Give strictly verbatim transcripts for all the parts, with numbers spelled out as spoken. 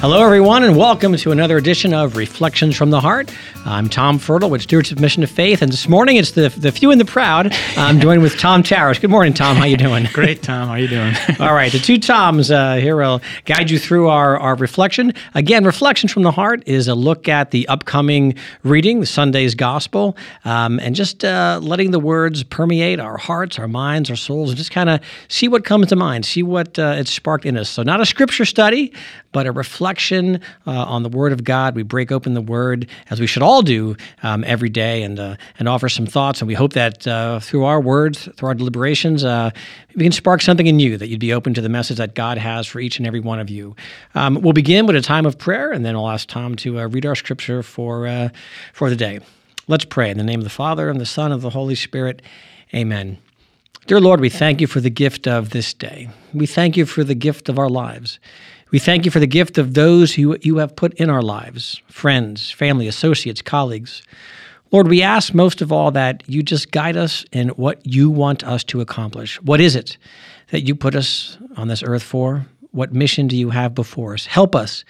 Hello, everyone, and welcome to another edition of Reflections from the Heart. I'm Tom Fertle with Stewardship Mission of Faith, and this morning it's the the few and the proud. I'm joined with Tom Towers. Good morning, Tom. How you doing? Great, Tom. How you doing? All right. The two Toms uh, here will guide you through our, our reflection. Again, Reflections from the Heart is a look at the upcoming reading, the Sunday's Gospel, um, and just uh, letting the words permeate our hearts, our minds, our souls, and just kind of see what comes to mind, see what uh, it's sparked in us. So not a scripture study, but a reflection Uh, on the Word of God. We break open the Word, as we should all do um, every day, and uh, and offer some thoughts. And we hope that uh, through our words, through our deliberations, uh, we can spark something in you, that you'd be open to the message that God has for each and every one of you. Um, we'll begin with a time of prayer, and then I'll ask Tom to uh, read our scripture for uh, for the day. Let's pray. In the name of the Father, and the Son, and of the Holy Spirit. Amen. Dear Lord, we thank you for the gift of this day. We thank you for the gift of our lives. We thank you for the gift of those who you have put in our lives, friends, family, associates, colleagues. Lord, we ask most of all that you just guide us in what you want us to accomplish. What is it that you put us on this earth for? What mission do you have before us? Help us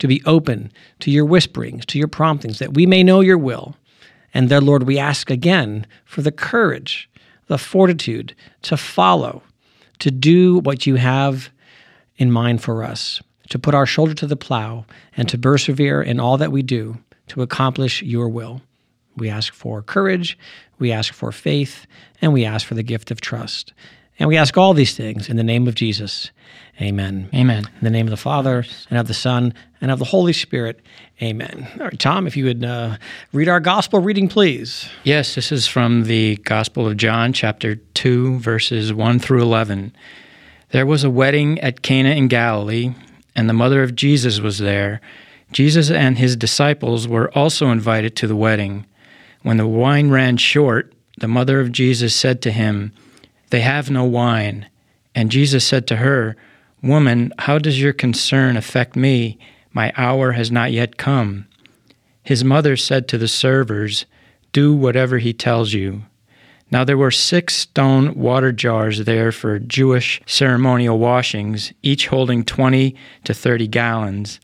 to be open to your whisperings, to your promptings, that we may know your will. And there, Lord, we ask again for the courage, the fortitude to follow, to do what you have in mind for us, to put our shoulder to the plow, and to persevere in all that we do to accomplish your will. We ask for courage, we ask for faith, and we ask for the gift of trust. And we ask all these things in the name of Jesus. Amen. Amen. In the name of the Father, and of the Son, and of the Holy Spirit. Amen. All right, Tom, if you would uh, read our gospel reading, please. Yes, this is from the Gospel of John, chapter two, verses one through eleven. There was a wedding at Cana in Galilee, and the mother of Jesus was there. Jesus and his disciples were also invited to the wedding. When the wine ran short, the mother of Jesus said to him, "They have no wine." And Jesus said to her, "Woman, how does your concern affect me? My hour has not yet come." His mother said to the servers, "Do whatever he tells you." Now there were six stone water jars there for Jewish ceremonial washings, each holding twenty to thirty gallons.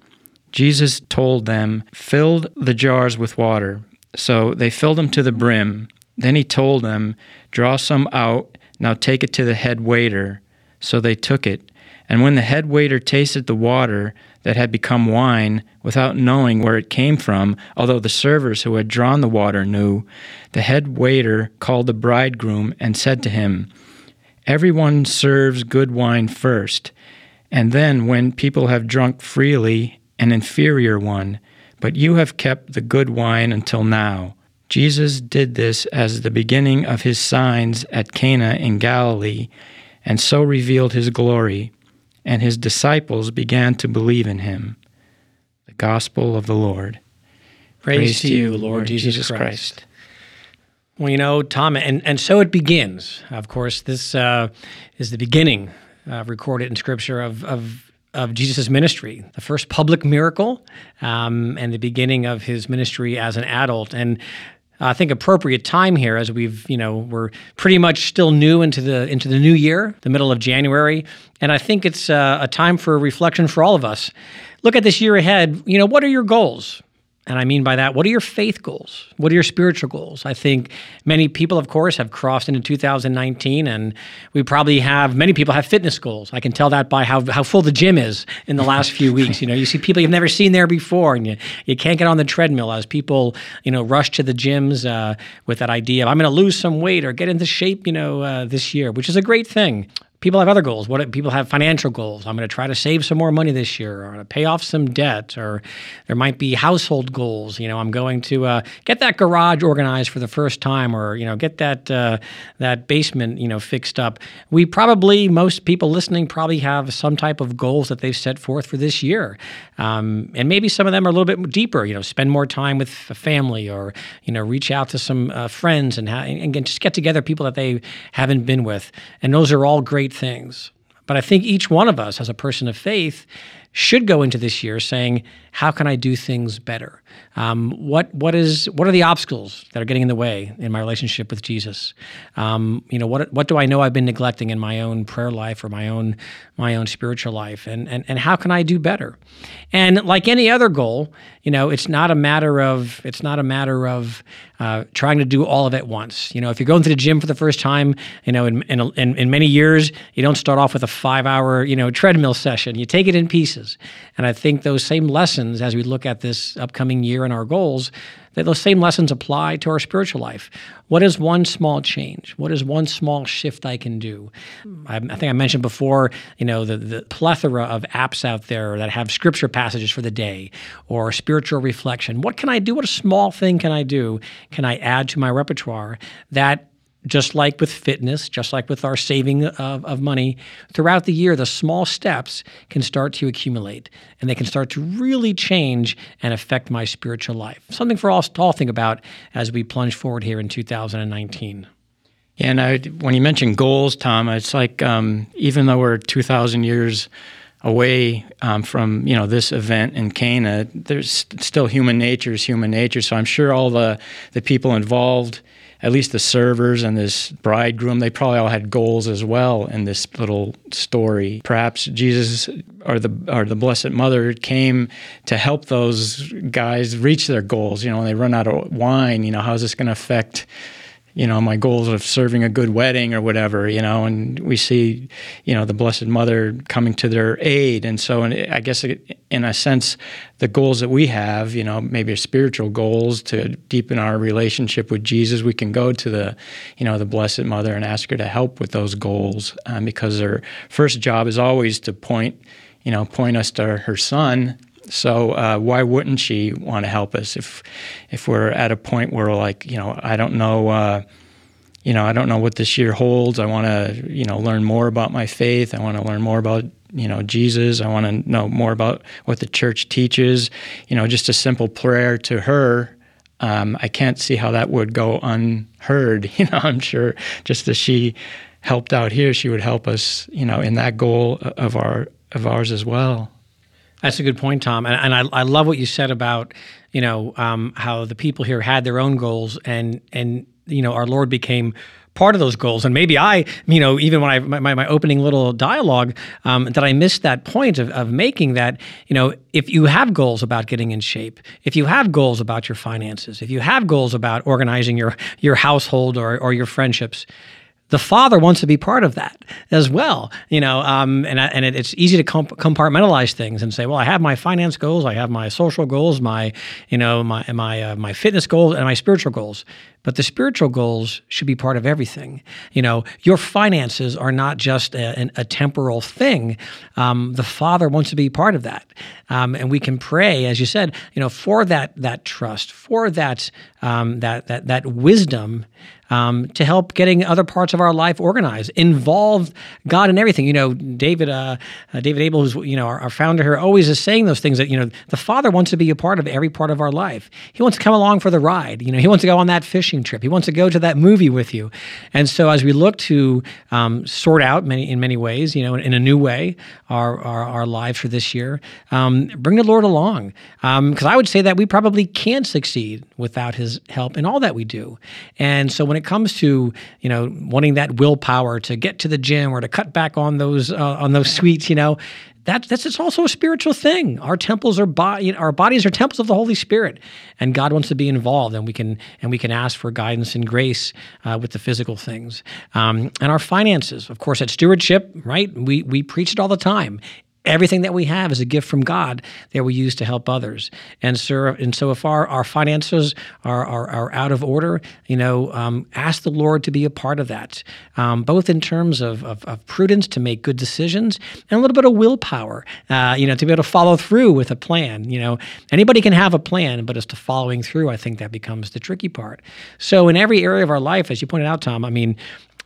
Jesus told them, "Fill the jars with water." So they filled them to the brim. Then he told them, "Draw some out, now take it to the head waiter." So they took it. And when the head waiter tasted the water that had become wine, without knowing where it came from, although the servers who had drawn the water knew, the head waiter called the bridegroom and said to him, "Everyone serves good wine first, and then when people have drunk freely, an inferior one, but you have kept the good wine until now." Jesus did this as the beginning of his signs at Cana in Galilee, and so revealed his glory. And his disciples began to believe in him. The Gospel of the Lord. Praise, Praise to you, Lord, Lord Jesus, Jesus Christ. Christ. Well, you know, Tom, and, and so it begins. Of course, this uh, is the beginning uh, recorded in Scripture of, of, of Jesus' ministry, the first public miracle, um, and the beginning of his ministry as an adult. And I think appropriate time here, as we've, you know, we're pretty much still new into the into the new year, the middle of January, and I think it's uh, a time for reflection for all of us. Look at this year ahead. You know, what are your goals? And I mean by that, what are your faith goals? What are your spiritual goals? I think many people, of course, have crossed into two thousand nineteen, and we probably have, many people have fitness goals. I can tell that by how how full the gym is in the last few weeks. You know, you see people you've never seen there before, and you, you can't get on the treadmill as people, you know, rush to the gyms uh, with that idea of, I'm going to lose some weight or get into shape, you know, uh, this year, which is a great thing. people have other goals. What people have financial goals. I'm going to try to save some more money this year, or I'm going to pay off some debt, or there might be household goals. You know, I'm going to uh, get that garage organized for the first time, or you know, get that uh, that basement you know fixed up. We probably most people listening probably have some type of goals that they've set forth for this year, um, and maybe some of them are a little bit deeper. You know, spend more time with a family, or you know, reach out to some uh, friends and ha and just get together people that they haven't been with, and those are all great things. But I think each one of us as a person of faith should go into this year saying, how can I do things better? Um, what what is what are the obstacles that are getting in the way in my relationship with Jesus? Um, you know, what what do I know I've been neglecting in my own prayer life or my own my own spiritual life? And and and how can I do better? And like any other goal, you know, it's not a matter of it's not a matter of uh, trying to do all of it at once. You know, if you're going to the gym for the first time, you know, in in in, in many years, you don't start off with a five-hour you know treadmill session. You take it in pieces. And I think those same lessons, as we look at this upcoming year and our goals, that those same lessons apply to our spiritual life. What is one small change? What is one small shift I can do? I, I think I mentioned before, you know, the, the plethora of apps out there that have scripture passages for the day or spiritual reflection. What can I do? What a small thing can I do? Can I add to my repertoire that, just like with fitness, just like with our saving of, of money, throughout the year, the small steps can start to accumulate, and they can start to really change and affect my spiritual life. Something for us to all think about as we plunge forward here in two thousand nineteen. Yeah, and I, when you mentioned goals, Tom, it's like um, even though we're two thousand years away um, from, you know, this event in Cana, there's still human nature is human nature. So I'm sure all the, the people involved, at least the servers and this bridegroom, they probably all had goals as well in this little story. Perhaps Jesus or the or the Blessed Mother came to help those guys reach their goals. You know, when they run out of wine, you know, how is this going to affect, you know, my goals of serving a good wedding or whatever, you know? And we see, you know, the Blessed Mother coming to their aid. And so, and I guess in a sense, the goals that we have, you know, maybe are spiritual goals to deepen our relationship with Jesus. We can go to the, you know, the Blessed Mother and ask her to help with those goals, um, because her first job is always to point, you know, point us to her Son. So uh, why wouldn't she want to help us if if we're at a point where like, you know, I don't know, uh, you know, I don't know what this year holds. I want to, you know, learn more about my faith. I want to learn more about, you know, Jesus. I want to know more about what the church teaches. You know, just a simple prayer to her. Um, I can't see how that would go unheard. You know, I'm sure just as she helped out here, she would help us, you know, in that goal of our of ours as well. That's a good point, Tom. And, and I, I love what you said about, you know, um, how the people here had their own goals, and, and you know, our Lord became part of those goals. And maybe I, you know, even when I, my, my opening little dialogue, um, that I missed that point of, of making that, you know, if you have goals about getting in shape, if you have goals about your finances, if you have goals about organizing your, your household or, or your friendships, the Father wants to be part of that as well, you know, um, and and it, it's easy to comp compartmentalize things and say, well, I have my finance goals, I have my social goals, my, you know, my my uh, my fitness goals, and my spiritual goals. But the spiritual goals should be part of everything. You know, your finances are not just a, a temporal thing. Um, the Father wants to be part of that, um, and we can pray, as you said, you know, for that that trust, for that um, that that that wisdom um, to help getting other parts of our life organized. Involve God in everything. You know, David uh, uh, David Abel, who's you know our, our founder here, always is saying those things that you know the Father wants to be a part of every part of our life. He wants to come along for the ride. You know, he wants to go on that fishing trip. He wants to go to that movie with you. And so as we look to um, sort out many in many ways, you know, in, in a new way, our, our, our lives for this year, um, bring the Lord along. Because um, I would say that we probably can't succeed without his help in all that we do. And so when it comes to, you know, wanting that willpower to get to the gym or to cut back on those, uh, on those sweets, you know, That, that's it's also a spiritual thing. Our temples are body, our bodies are temples of the Holy Spirit, and God wants to be involved. And we can and we can ask for guidance and grace uh, with the physical things um, and our finances. Of course, at Stewardship, right? We we preach it all the time. Everything that we have is a gift from God that we use to help others. And so, and so if our, our finances are, are, are out of order, you know, um, ask the Lord to be a part of that, um, both in terms of, of, of prudence to make good decisions and a little bit of willpower, uh, you know, to be able to follow through with a plan. You know, anybody can have a plan, but as to following through, I think that becomes the tricky part. So in every area of our life, as you pointed out, Tom, I mean,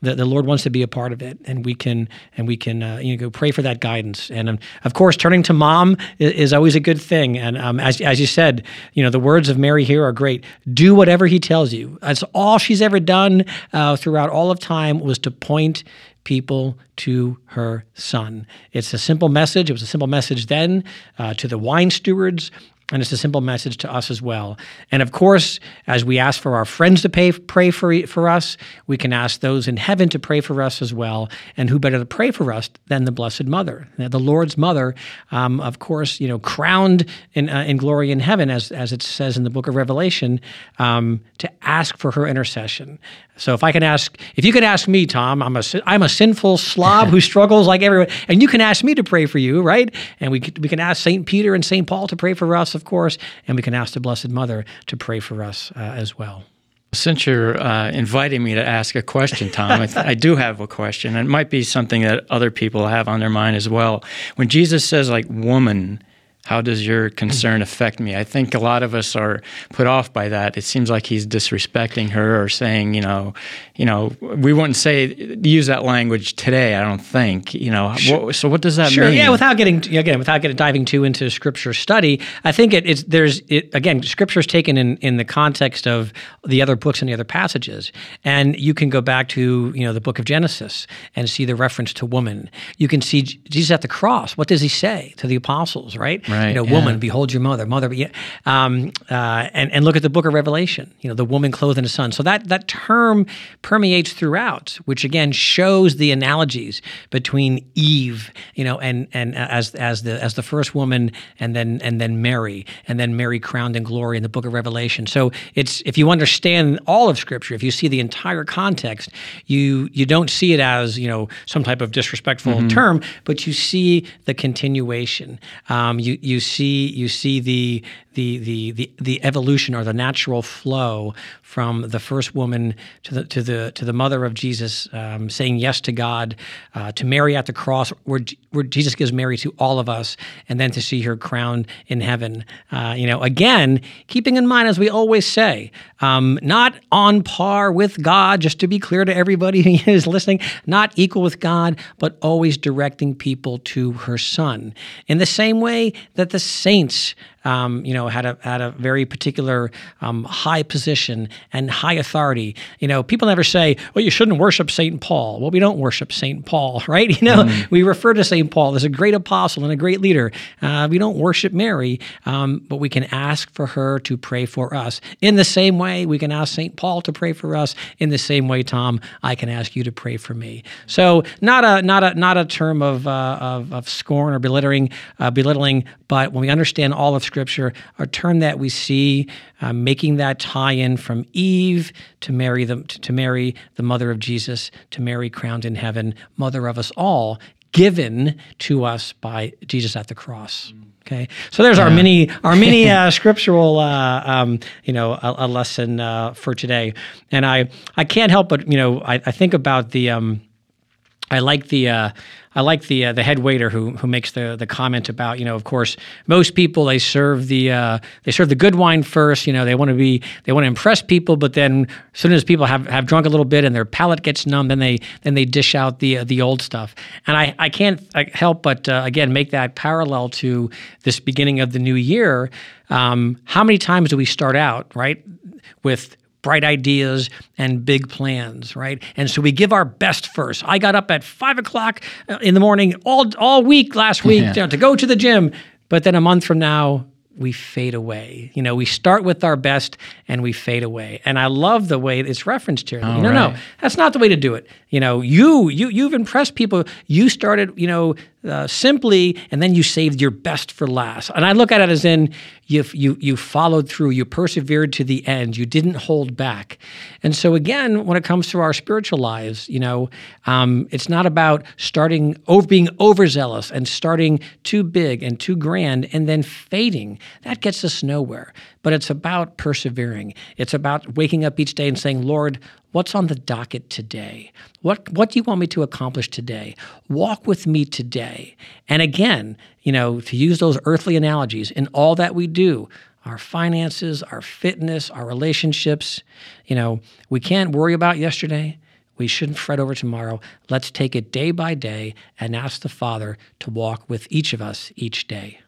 The, the Lord wants to be a part of it, and we can and we can uh, you know, go pray for that guidance. And um, of course, turning to Mom is, is always a good thing. And um, as as you said, you know, the words of Mary here are great. Do whatever He tells you. That's all she's ever done uh, throughout all of time, was to point people to her Son. It's a simple message. It was a simple message then uh, to the wine stewards. And it's a simple message to us as well. And of course, as we ask for our friends to pay, pray for, for us, we can ask those in heaven to pray for us as well. And who better to pray for us than the Blessed Mother, the Lord's Mother, um, of course, you know, crowned in, uh, in glory in heaven, as, as it says in the book of Revelation, um, to ask for her intercession. So if I can ask, if you could ask me, Tom, I'm a, I'm a sinful slob who struggles like everyone, and you can ask me to pray for you, right? And we, we can ask Saint Peter and Saint Paul to pray for us, of course, and we can ask the Blessed Mother to pray for us uh, as well. Since you're uh, inviting me to ask a question, Tom, I, th- I do have a question. And it might be something that other people have on their mind as well. When Jesus says, like, woman, how does your concern affect me? I think a lot of us are put off by that. It seems like He's disrespecting her or saying, you know, you know, we wouldn't say use that language today. I don't think, you know. Sure. What, so what does that sure. mean? Yeah, without getting again, without getting diving too into Scripture study, I think it, it's there's it, again, Scripture is taken in, in the context of the other books and the other passages, and you can go back to you know the book of Genesis and see the reference to woman. You can see Jesus at the cross. What does He say to the apostles? Right. Right, you know, yeah. Woman, behold your mother, mother, um, uh, and, and look at the book of Revelation, you know, the woman clothed in the sun. So that, that term permeates throughout, which again shows the analogies between Eve, you know, and, and as, as the, as the first woman, and then, and then Mary, and then Mary crowned in glory in the book of Revelation. So it's, if you understand all of Scripture, if you see the entire context, you, you don't see it as, you know, some type of disrespectful mm-hmm. term, but you see the continuation. Um, you, You see, you see the, the the the the evolution or the natural flow from the first woman to the to the to the mother of Jesus, um, saying yes to God, uh, to Mary at the cross, where where Jesus gives Mary to all of us, and then to see her crowned in heaven. Uh, you know, again, keeping in mind, as we always say, um, not on par with God. Just to be clear to everybody who is listening, not equal with God, but always directing people to her Son. In the same way that the saints, um, you know, had a had a very particular um, high position and high authority. You know, people never say, "Well, you shouldn't worship Saint Paul." Well, we don't worship Saint Paul, right? You know, mm. we refer to Saint Paul as a great apostle and a great leader. Uh, we don't worship Mary, um, but we can ask for her to pray for us. In the same way, we can ask Saint Paul to pray for us. In the same way, Tom, I can ask you to pray for me. So, not a not a not a term of uh, of, of scorn or belittling, uh, belittling. But when we understand all of Scripture, a term that we see uh, making that tie-in from Eve to Mary, the, to Mary, the mother of Jesus, to Mary crowned in heaven, mother of us all, given to us by Jesus at the cross. Okay, so there's yeah. our mini, our mini uh, scriptural, uh, um, you know, a, a lesson uh, for today. And I, I can't help but, you know, I, I think about the, um, I like the. Uh, I like the uh, the head waiter who who makes the the comment about, you know, of course, most people, they serve the uh, they serve the good wine first, you know, they want to be they want to impress people, but then as soon as people have, have drunk a little bit and their palate gets numb, then they then they dish out the uh, the old stuff. And I I can't help but uh, again make that parallel to this beginning of the new year. Um, how many times do we start out, right, with bright ideas and big plans, right? And so we give our best first. I got up at five o'clock in the morning all all week last week yeah. you know, to go to the gym, but then a month from now, we fade away. You know, we start with our best and we fade away. And I love the way it's referenced here. Oh, no, right. no, that's not the way to do it. You know, you, you, you've impressed people. You started, you know, uh, simply, and then you saved your best for last. And I look at it as in you, you, you followed through, you persevered to the end, you didn't hold back. And so again, when it comes to our spiritual lives, you know, um, it's not about starting over, being overzealous and starting too big and too grand and then fading. That gets us nowhere. But it's about persevering. It's about waking up each day and saying, Lord, what's on the docket today? What what do you want me to accomplish today? Walk with me today. And again, you know, to use those earthly analogies, in all that we do, our finances, our fitness, our relationships, you know, we can't worry about yesterday. We shouldn't fret over tomorrow. Let's take it day by day and ask the Father to walk with each of us each day.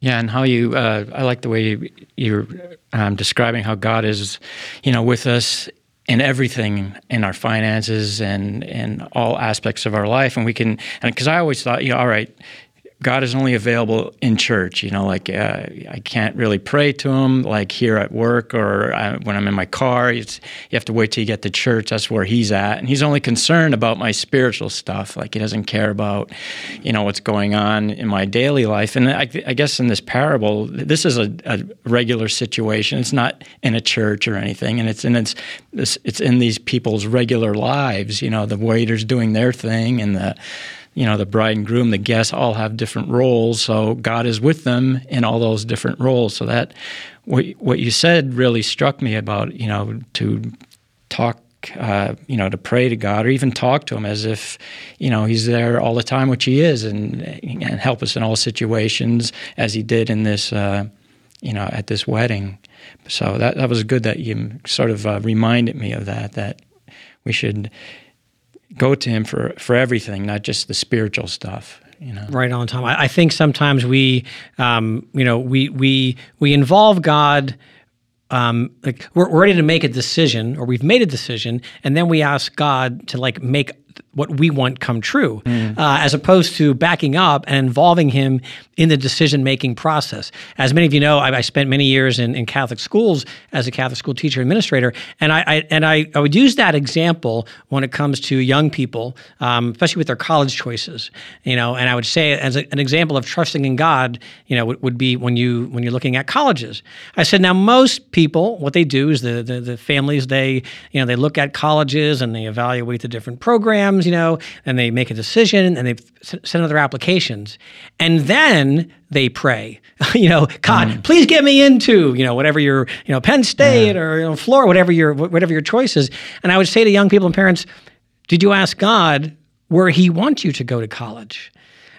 Yeah, and how you, uh, I like the way you, you're um, describing how God is, you know, with us in everything, in our finances and in all aspects of our life. And we can, and because I always thought, you know, all right, God is only available in church, you know, like uh, I can't really pray to him like here at work or I, when I'm in my car. It's, you have to wait till you get to church. That's where he's at. And he's only concerned about my spiritual stuff. Like he doesn't care about, you know, what's going on in my daily life. And I, I guess in this parable, this is a, a regular situation. It's not in a church or anything. And it's in, it's, it's in these people's regular lives, you know, the waiter's doing their thing and the you know, the bride and groom, the guests all have different roles, so God is with them in all those different roles. So that, what, what you said really struck me about, you know, to talk, uh, you know, to pray to God or even talk to him as if, you know, he's there all the time, which he is, and, and help us in all situations as he did in this, uh, you know, at this wedding. So that, that was good that you sort of uh, reminded me of that, that we should go to him for, for everything, not just the spiritual stuff. You know. Right on, Tom. I, I think sometimes we, um, you know, we we we involve God. Um, like we're ready to make a decision, or we've made a decision, and then we ask God to like make what we want come true, mm. uh, as opposed to backing up and involving him in the decision-making process. As many of you know, I, I spent many years in, in Catholic schools as a Catholic school teacher administrator, and I, I and I, I would use that example when it comes to young people, um, especially with their college choices. You know, and I would say as a, an example of trusting in God, you know, would, would be when you when you're looking at colleges. I said, now most people, what they do is the the, the families they you know they look at colleges and they evaluate the different programs. You know, and they make a decision and they send out their applications. And then they pray, you know, God, mm. please get me into, you know, whatever your, you know, Penn State yeah. or you know, Florida, whatever your, whatever your choice is. And I would say to young people and parents, did you ask God where he wants you to go to college?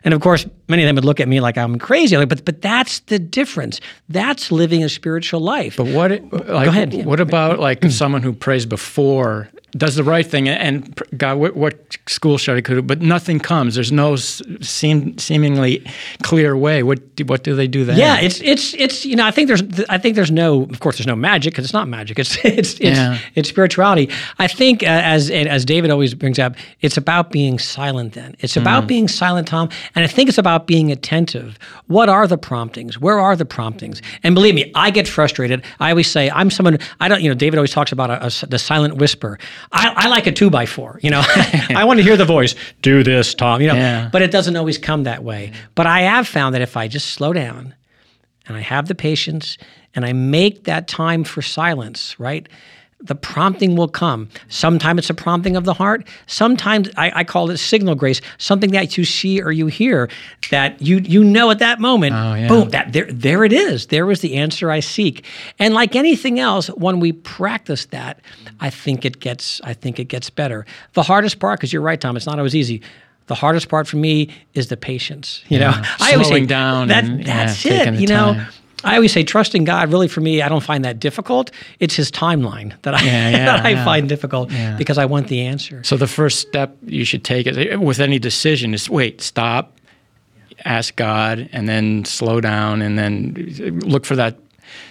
And of course, many of them would look at me like I'm crazy. Like, but but that's the difference. That's living a spiritual life. But what? It, like, Go ahead. What about like someone who prays before, does the right thing, and God, what, what school should I go to? But nothing comes. There's no seem, seemingly clear way. What do, what do they do then? Yeah, it's it's it's you know I think there's I think there's no of course there's no magic because it's not magic. It's it's it's, yeah. it's, it's spirituality. I think uh, as as David always brings up, it's about being silent. Then it's about mm. being silent, Tom. And I think it's about being attentive. What are the promptings? Where are the promptings? And believe me, I get frustrated. I always say, I'm someone, I don't, you know, David always talks about a, a, the silent whisper. I, I like a two by four, you know. I want to hear the voice, do this, Tom, you know. Yeah. But it doesn't always come that way. But I have found that if I just slow down and I have the patience and I make that time for silence, right? The prompting will come. Sometimes it's a prompting of the heart. Sometimes I, I call it signal grace, something that you see or you hear that you you know at that moment, oh, yeah. boom, that there there it is. There is the answer I seek. And like anything else, when we practice that, I think it gets I think it gets better. The hardest part, because you're right, Tom, it's not always easy. The hardest part for me is the patience. You yeah. know, slowing I always say, down. That, and, that's yeah, it. You know. Time. I always say trusting God, really for me, I don't find that difficult. It's his timeline that I, yeah, yeah, that I yeah. find difficult yeah. because I want the answer. So the first step you should take is, with any decision is wait, stop, ask God, and then slow down, and then look for that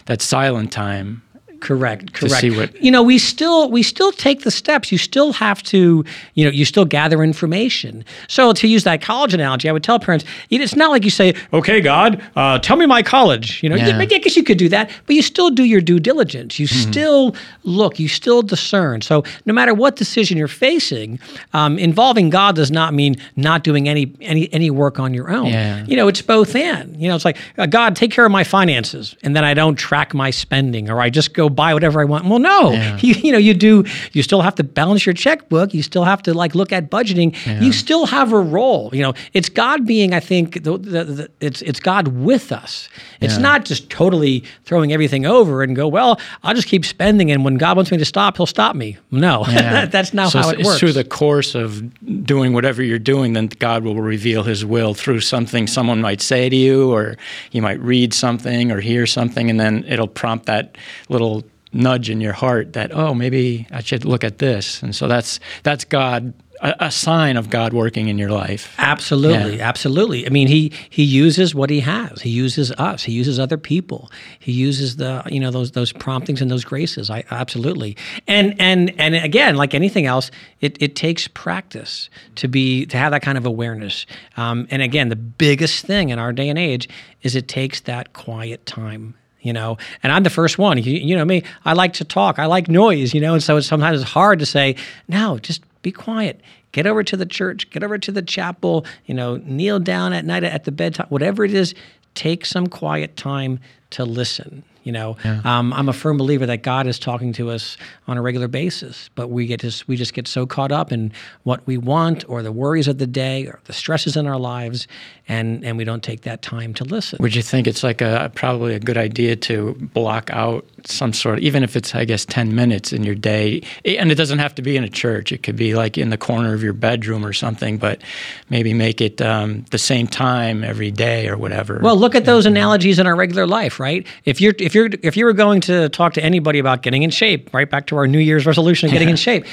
that silent time Correct, correct. To see what, you know, we still we still take the steps. You still have to, you know, you still gather information. So to use that college analogy, I would tell parents, it's not like you say, okay, God, uh, tell me my college. You know, yeah. I guess you could do that, but you still do your due diligence. You mm-hmm. still look, you still discern. So no matter what decision you're facing, um, involving God does not mean not doing any any any work on your own. Yeah. You know, it's both and. You know, it's like, uh, God, take care of my finances, and then I don't track my spending, or I just go buy whatever I want. Well, no, yeah. you, you know, you do, you still have to balance your checkbook. You still have to like look at budgeting. Yeah. You still have a role. You know, it's God being, I think the, the, the, it's, it's God with us. It's yeah. not just totally throwing everything over and go, well, I'll just keep spending. And when God wants me to stop, he'll stop me. No, yeah. that, that's not so how it it's works. Through the course of doing whatever you're doing, then God will reveal his will through something someone might say to you, or you might read something or hear something, and then it'll prompt that little nudge in your heart that, oh, maybe I should look at this. And so that's that's God, a, a sign of God working in your life. Absolutely, yeah. absolutely. I mean, he he uses what he has. He uses us. He uses other people. He uses the you know those those promptings and those graces. I absolutely. And and and again, like anything else, it it takes practice to be to have that kind of awareness. Um, and again, the biggest thing in our day and age is it takes that quiet time. You know, and I'm the first one. You, you know me. I like to talk. I like noise. You know, and so it's sometimes it's hard to say, no, just be quiet. Get over to the church. Get over to the chapel. You know, kneel down at night at the bedtime. Whatever it is, take some quiet time to listen. You know, yeah. um, I'm a firm believer that God is talking to us on a regular basis, but we get just we just get so caught up in what we want, or the worries of the day, or the stresses in our lives, and and we don't take that time to listen. Would you think it's like a probably a good idea to block out some sort, even if it's I guess ten minutes in your day, and it doesn't have to be in a church. It could be like in the corner of your bedroom or something, but maybe make it um, the same time every day or whatever. Well, look at those yeah. analogies in our regular life, right? If you're if you're If, if you were going to talk to anybody about getting in shape, right back to our New Year's resolution of getting in shape,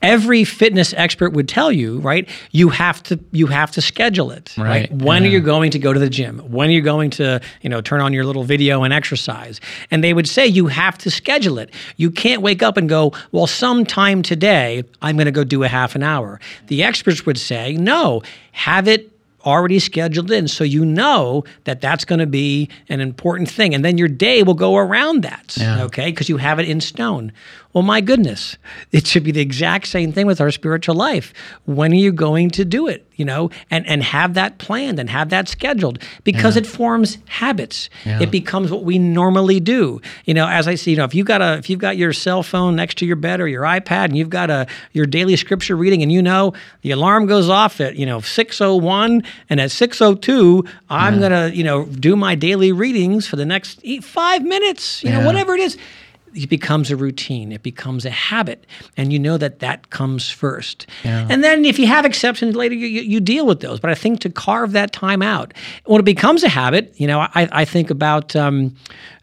every fitness expert would tell you, right, you have to you have to schedule it. Right. Right? When yeah. are you going to go to the gym? When are you going to, you know, turn on your little video and exercise? And they would say you have to schedule it. You can't wake up and go, well, sometime today, I'm going to go do a half an hour. The experts would say, no, have it already scheduled in, so you know that that's going to be an important thing, and then your day will go around that, yeah. okay, because you have it in stone. Well, my goodness, it should be the exact same thing with our spiritual life. When are you going to do it, you know, and, and have that planned and have that scheduled, because yeah. it forms habits. Yeah. It becomes what we normally do. You know, as I see, you know, if you've got a, if you've got your cell phone next to your bed or your iPad, and you've got a, your daily scripture reading, and you know, the alarm goes off at, you know, six oh one, and at six oh two, I'm yeah. going to, you know, do my daily readings for the next eight, five minutes, you yeah. know, whatever it is. It becomes a routine. It becomes a habit, and you know that that comes first. Yeah. And then if you have exceptions later, you, you you deal with those. But I think to carve that time out, when it becomes a habit, you know, I, I think about um,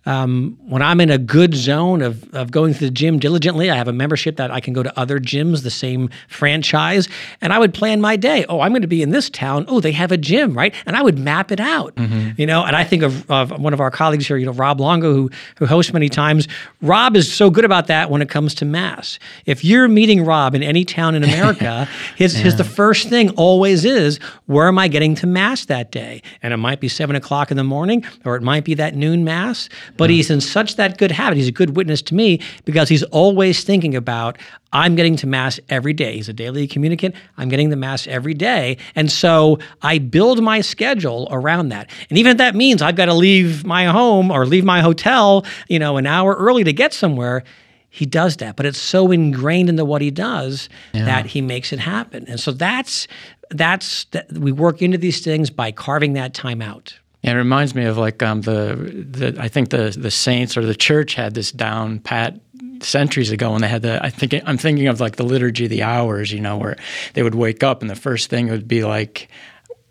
um, when I'm in a good zone of of going to the gym diligently. I have a membership that I can go to other gyms, the same franchise, and I would plan my day. Oh, I'm going to be in this town. Oh, they have a gym, right? And I would map it out, mm-hmm. you know. And I think of, of one of our colleagues here, you know, Rob Longo, who who hosts many times. Rob Rob is so good about that when it comes to mass. If you're meeting Rob in any town in America, his, yeah. his the first thing always is, where am I getting to mass that day? And it might be seven o'clock in the morning, or it might be that noon mass, but yeah. he's in such that good habit. He's a good witness to me because he's always thinking about, I'm getting to mass every day. He's a daily communicant. I'm getting to mass every day. And so I build my schedule around that. And even if that means I've got to leave my home or leave my hotel, you know, an hour early to get somewhere, he does that. But it's so ingrained into what he does yeah. that he makes it happen. And so that's, that's that we work into these things by carving that time out. Yeah, it reminds me of like um, the, the, I think the the saints or the church had this down pat centuries ago, and they had the, I think, I'm thinking of like the Liturgy of the Hours, you know, where they would wake up and the first thing would be like,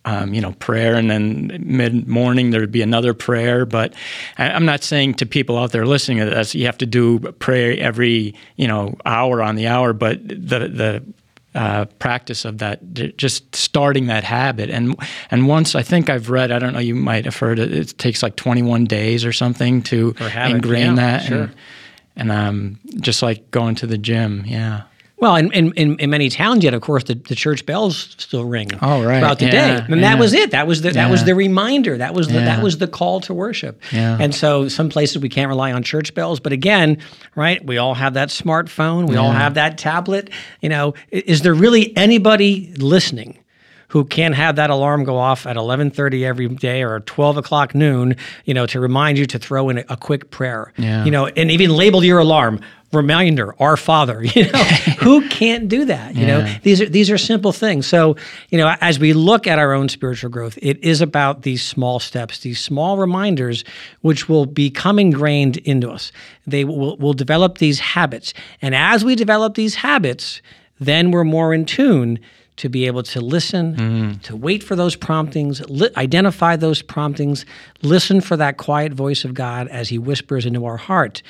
Um, you know, prayer, and then mid-morning there would be another prayer. But I'm not saying to people out there listening that you have to do prayer every, you know, hour on the hour, but the the uh, practice of that, just starting that habit. And and once, I think I've read, I don't know, you might have heard it, it takes like twenty-one days or something to habit, ingrain yeah, that. Sure. And, and um, just like going to the gym, yeah. Well, in, in, in many towns, yet of course the, the church bells still ring oh, right. throughout the yeah, day, and yeah. that was it. That was the, that yeah. was the reminder. That was the, yeah. that was the call to worship. Yeah. And so, some places we can't rely on church bells, but again, right? We all have that smartphone. We yeah. all have that tablet. You know, is there really anybody listening who can have that alarm go off at eleven thirty every day or twelve o'clock noon, you know, to remind you to throw in a, a quick prayer, yeah. you know, and even label your alarm, reminder, our Father, you know, who can't do that, you yeah. know? These are, these are simple things. So, you know, as we look at our own spiritual growth, it is about these small steps, these small reminders, which will become ingrained into us. They will, will develop these habits. And as we develop these habits, then we're more in tune to be able to listen, mm. to wait for those promptings, li- identify those promptings, listen for that quiet voice of God as He whispers into our heart,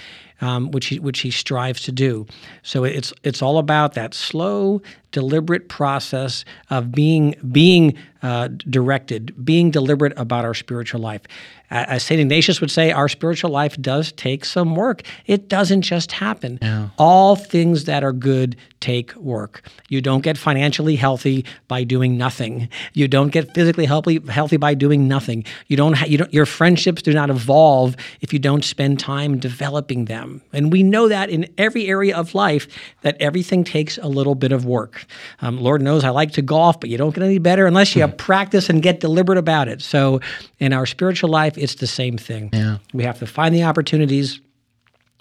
um, which he, which He strives to do. So it's it's all about that slow, deliberate process of being being uh, directed, being deliberate about our spiritual life. As Saint Ignatius would say, our spiritual life does take some work. It doesn't just happen. No. All things that are good take work. You don't get financially healthy by doing nothing. You don't get physically healthy healthy by doing nothing. You don't. Ha- you don't. Your friendships do not evolve if you don't spend time developing them. And we know that in every area of life, that everything takes a little bit of work. Um, Lord knows I like to golf, but you don't get any better unless you practice and get deliberate about it. So in our spiritual life, it's the same thing. Yeah. We have to find the opportunities.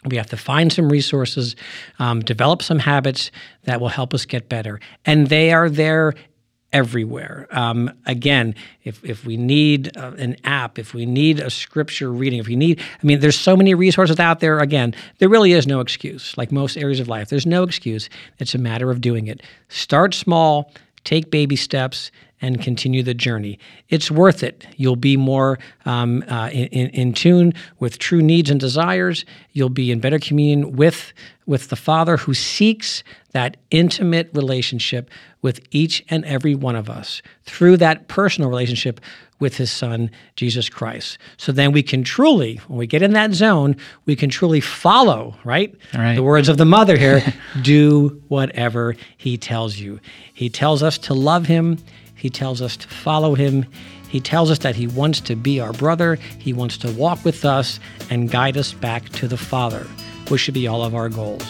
We have to find some resources, um, develop some habits that will help us get better. And they are there everywhere. Um, again, if if we need uh, an app, if we need a scripture reading, if we need, I mean, there's so many resources out there. Again, there really is no excuse. Like most areas of life, there's no excuse. It's a matter of doing it. Start small, take baby steps, and continue the journey. It's worth it. You'll be more um, uh, in, in, in tune with true needs and desires. You'll be in better communion with, with the Father who seeks that intimate relationship with each and every one of us through that personal relationship with His Son, Jesus Christ. So then we can truly, when we get in that zone, we can truly follow, right? right. The words of the mother here, do whatever He tells you. He tells us to love Him. He tells us to follow Him. He tells us that He wants to be our brother. He wants to walk with us and guide us back to the Father, which should be all of our goals.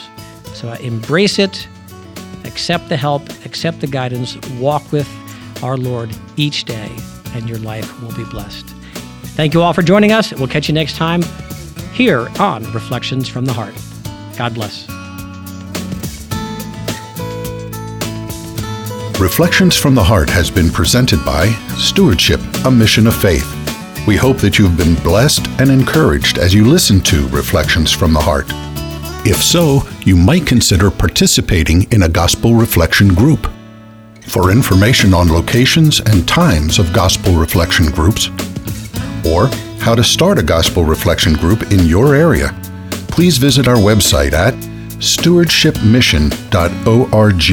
So embrace it, accept the help, accept the guidance, walk with our Lord each day, and your life will be blessed. Thank you all for joining us. We'll catch you next time here on Reflections from the Heart. God bless. Reflections from the Heart has been presented by Stewardship, a Mission of Faith. We hope that you've been blessed and encouraged as you listen to Reflections from the Heart. If so, you might consider participating in a Gospel Reflection group. For information on locations and times of Gospel Reflection groups, or how to start a Gospel Reflection group in your area, please visit our website at stewardship mission dot org.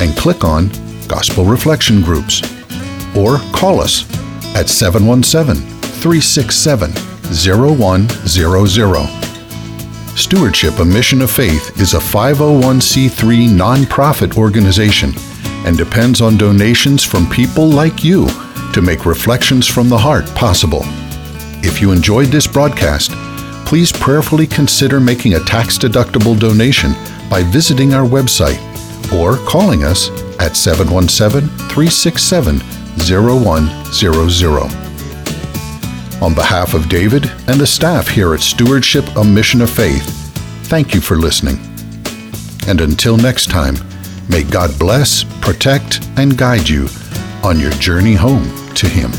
and click on Gospel Reflection Groups, or call us at seven one seven, three six seven, zero one zero zero. Stewardship, a Mission of Faith, is a five oh one c three nonprofit organization and depends on donations from people like you to make Reflections from the Heart possible. If you enjoyed this broadcast, please prayerfully consider making a tax-deductible donation by visiting our website or calling us at seven one seven, three six seven, zero one zero zero. On behalf of David and the staff here at Stewardship, a Mission of Faith, thank you for listening. And until next time, may God bless, protect, and guide you on your journey home to Him.